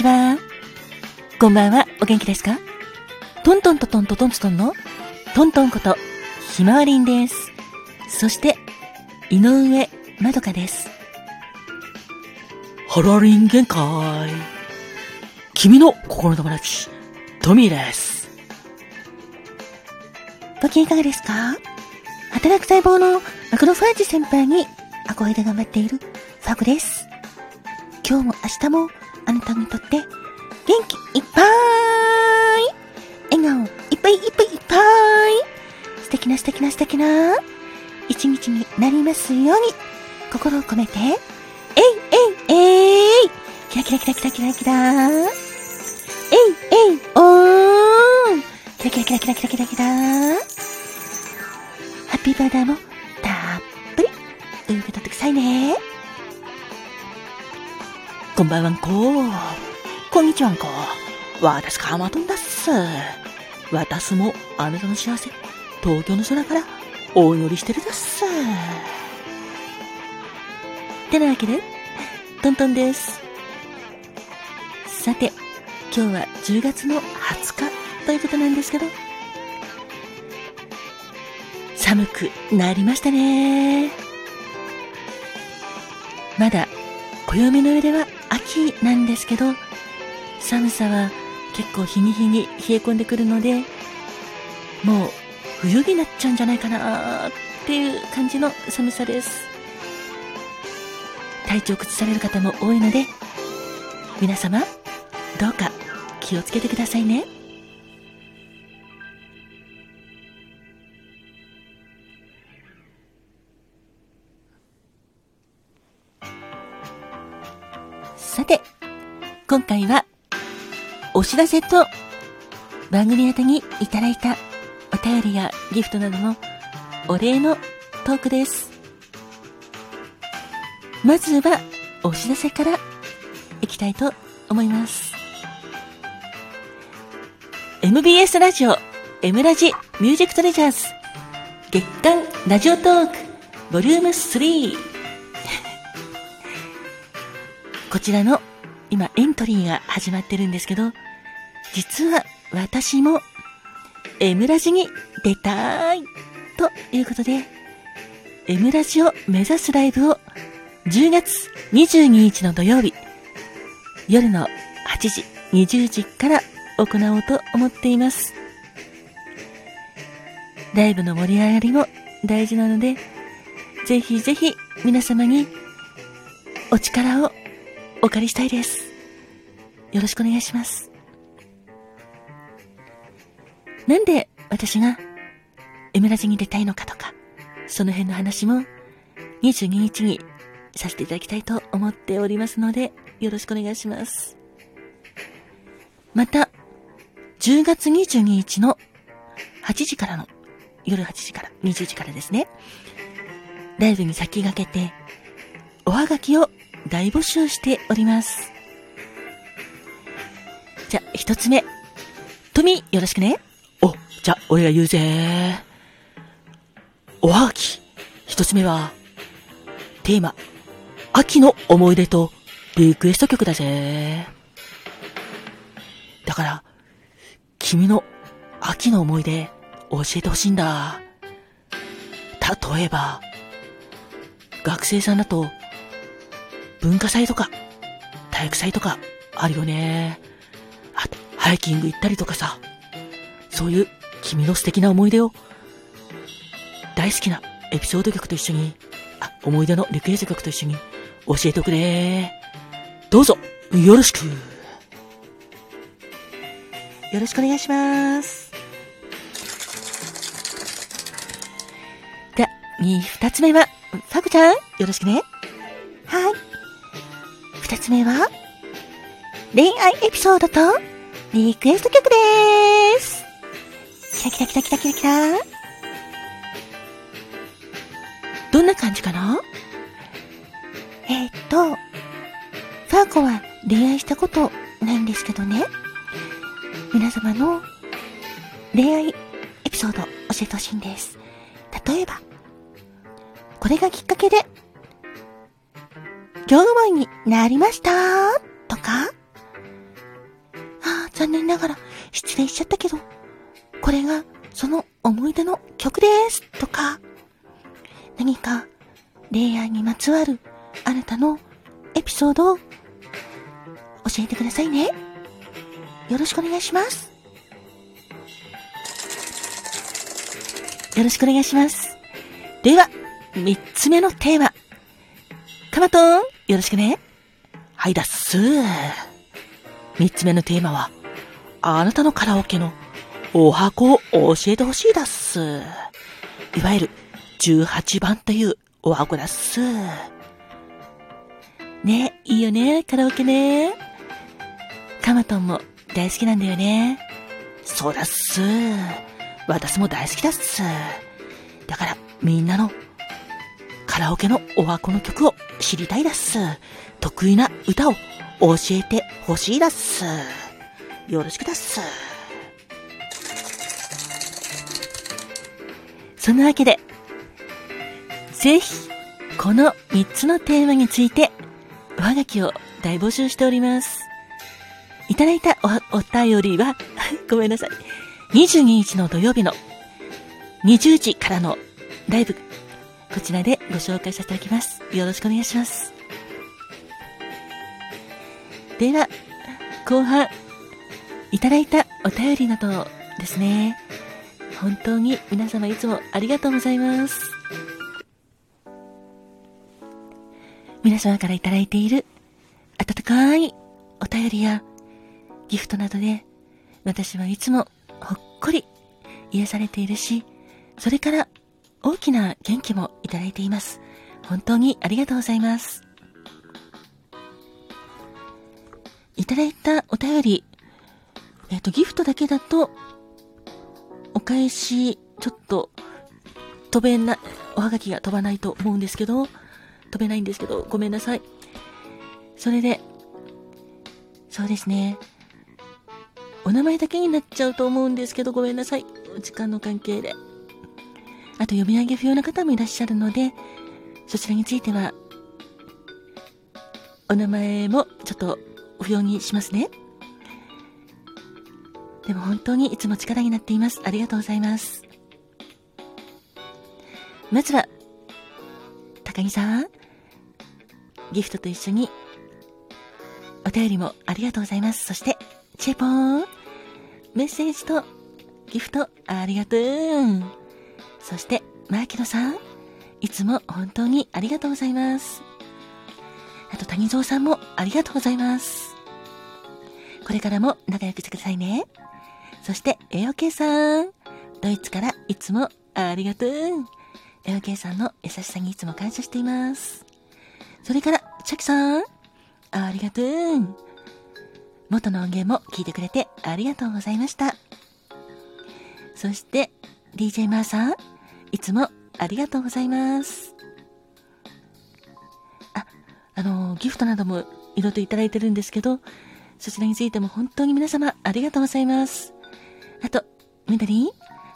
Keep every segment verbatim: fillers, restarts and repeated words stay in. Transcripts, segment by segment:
ちは。こんばんは、お元気ですか？トントントントントントントンのトントンことひまわりんです。そして井上まどかです。ハロリン限界、君の心の友達トミーです。ご機嫌いかがですか？働く細胞のマクロファージ先輩に憧れで頑張っているファグです。今日も明日もあなたにとって元気いっぱい、笑顔いっぱいいっぱいいっぱい、素敵な素敵な素敵な一日になりますように、心を込めてえいえいえい、キラキラキラキラキラキラ、えいえいおー、キラキラキラキラキラキラキラ、ハッピーバーダーもたっぷり受け取ってくださいね。こんばんはんこ、こんにちはんこ、私カマトンだっす。私もあなたの幸せ、東京の空からお祈りしてるだっす。てなわけでトントンです。さて、今日はじゅうがつのはつかということなんですけど、寒くなりましたね。まだ暦の上では秋なんですけど、寒さは結構日に日に冷え込んでくるので、もう冬になっちゃうんじゃないかなっていう感じの寒さです。体調を崩される方も多いので、皆様どうか気をつけてくださいね。さて、今回はお知らせと番組宛てにいただいたお便りやギフトなどのお礼のトークです。まずはお知らせからいきたいと思います。 エムビーエス ラジオ M ラジミュージックトレジャーズ月間ラジオトークボリュームスリーこちらの今エントリーが始まってるんですけど、実は私もMラジに出たいということで、Mラジを目指すライブをじゅうがつにじゅうににちの土曜日、夜のはちじ、にじゅうじから行おうと思っています。ライブの盛り上がりも大事なので、ぜひぜひ皆様にお力をお借りしたいです。よろしくお願いします。なんで私が M ラジに出たいのかとか、その辺の話もにじゅうににちにさせていただきたいと思っておりますので、よろしくお願いします。またじゅうがつにじゅうににちのはちじからの、夜はちじからにじゅうじからですね、ライブに先駆けておはがきを大募集しております。じゃあひとつめ、トミーよろしくね。お、じゃあ俺が言うぜ。おはがき一つ目はテーマ秋の思い出とリクエスト曲だぜ。だから君の秋の思い出教えてほしいんだ。例えば学生さんだと文化祭とか体育祭とかあるよね。あとハイキング行ったりとかさ、そういう君の素敵な思い出を大好きなエピソード曲と一緒に、あ、思い出のリクエスト曲と一緒に教えておくれ。どうぞよろしく。よろしくお願いします。じゃあ二つ目はさくちゃんよろしくね。はい。二つ目は恋愛エピソードとリクエスト曲でーす。キラキラキラキラキラキラ。どんな感じかな？えー、っと、ファーコは恋愛したことないんですけどね。皆様の恋愛エピソード教えてほしいんです。例えば、これがきっかけで、業務員になりましたとか、残念ながら失礼しちゃったけど、これがその思い出の曲ですとか、何か恋愛にまつわるあなたのエピソードを教えてくださいね。よろしくお願いします。よろしくお願いします。ではみっつめのテーマ、カマトーンよろしくね。はいだっす。みっつめのテーマは、あなたのカラオケのお箱を教えてほしいだっす。いわゆるじゅうはちばんというお箱だっす。ね、いいよね、カラオケね。カマトンも大好きなんだよね。そうだっす。私も大好きだっす。だからみんなのカラオケのお箱の曲を知りたいだっす。得意な歌を教えてほしいだっす。よろしくだっす。そんなわけで、ぜひこのみっつのテーマについておはがきを大募集しております。いただいた お, お便りはごめんなさい、にじゅうににちの土曜日のにじゅうじからのライブ、こちらでご紹介していただきます。よろしくお願いします。では後半、いただいたお便りなどですね、本当に皆様いつもありがとうございます。皆様からいただいている温かいお便りやギフトなどで、私はいつもほっこり癒されているし、それから大きな元気もいただいています。本当にありがとうございます。いただいたお便り、えっとギフトだけだとお返しちょっと飛べなおはがきが飛ばないと思うんですけど飛べないんですけどごめんなさい。それでそうですね、お名前だけになっちゃうと思うんですけどごめんなさい、時間の関係で。あと読み上げ不要な方もいらっしゃるので、そちらについてはお名前もちょっと不要にしますね。でも本当にいつも力になっています。ありがとうございます。まずは高木さん、ギフトと一緒にお便りもありがとうございます。そしてチェポーン、メッセージとギフトありがとう。そしてマーキロさん、いつも本当にありがとうございます。あと谷蔵さんもありがとうございます。これからも仲良くしてくださいね。そしてエオケイさん、ドイツからいつもありがとう。エオケイさんの優しさにいつも感謝しています。それからチャキさん、ありがとう。元の音源も聞いてくれてありがとうございました。そして ディージェー マーさん、いつもありがとうございます。あ、あのギフトなどもいろいろいただいてるんですけど、そちらについても本当に皆様ありがとうございます。あと、みどり、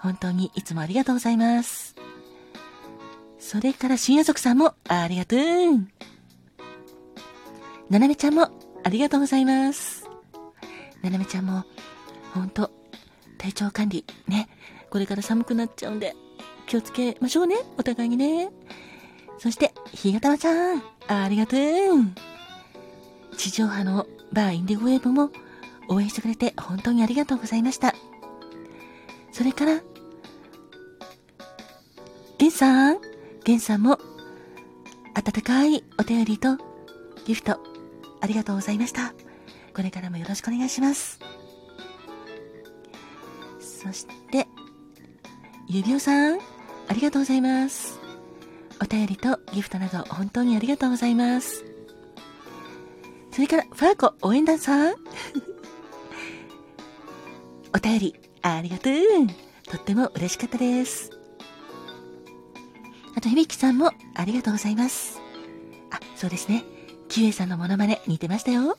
本当にいつもありがとうございます。それから、深夜族さんもありがとう。ななめちゃんもありがとうございます。ななめちゃんも、本当、体調管理、ね、これから寒くなっちゃうんで、気をつけましょうね、お互いにね。そして、ひがたまちゃん、ありがとう。地上波のバーインディゴウェーブも応援してくれて本当にありがとうございました。それからゲンさん、ゲンさんも温かいお便りとギフトありがとうございました。これからもよろしくお願いします。そしてゆびおさん、ありがとうございます。お便りとギフトなど本当にありがとうございます。それからファーコ応援団さんお便りありがとう、とっても嬉しかったです。あと響さんもありがとうございます。あ、そうですね、キュエさんのモノマネ似てましたよ。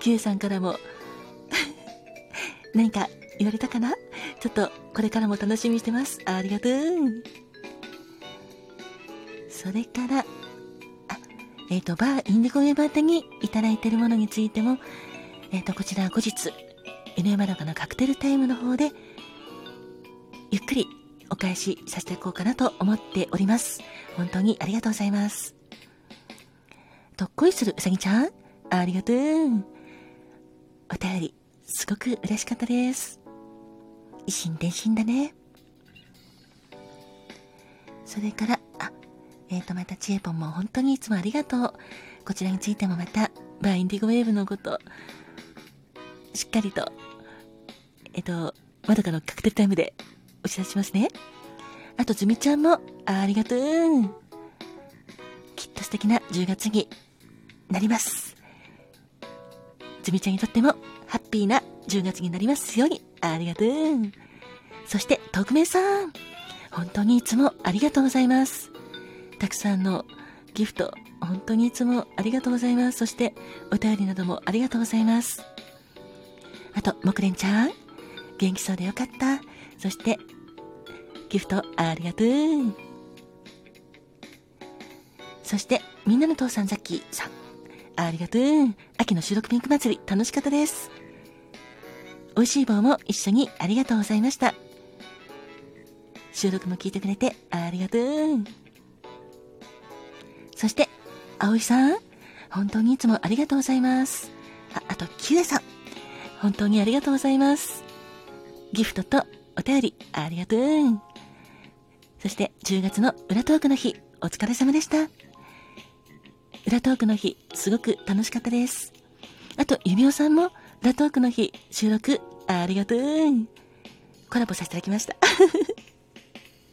キュエさんからも何か言われたかな。ちょっとこれからも楽しみにしてます。ありがとう。それからえーと、バーインディゴウェーブ宛にいただいているものについても、えーと、こちら後日犬山高のカクテルタイムの方でゆっくりお返しさせていこうかなと思っております。本当にありがとうございます。とっこいするうさぎちゃん、ありがとう。お便りすごく嬉しかったです。一心伝心だね。それからあ、えーとまたちえぽんも本当にいつもありがとう。こちらについてもまたバーインディゴウェーブのことしっかりとえっ、ー、とまどかのカクテルタイムでお知らせしますね。あとずみちゃんもありがとう。きっと素敵なじゅうがつになります。ずみちゃんにとってもハッピーなじゅうがつになりますように、ありがとう。そして特命さん、本当にいつもありがとうございます。たくさんのギフト本当にいつもありがとうございます。そしてお便りなどもありがとうございます。あともくれんちゃん、元気そうでよかった。そしてギフトありがとう。そしてみんなの父さんザッキーさん、ありがとう。秋の収録ピンク祭り楽しかったです。美味しい棒も一緒にありがとうございました。収録も聞いてくれてありがとう。そして葵さん、本当にいつもありがとうございます。 あ, あとキュエさん、本当にありがとうございます。ギフトとお便りありがとう。そしてじゅうがつの裏トークの日お疲れ様でした。裏トークの日すごく楽しかったです。あとゆみおさんも裏トークの日収録ありがとう。コラボさせていただきました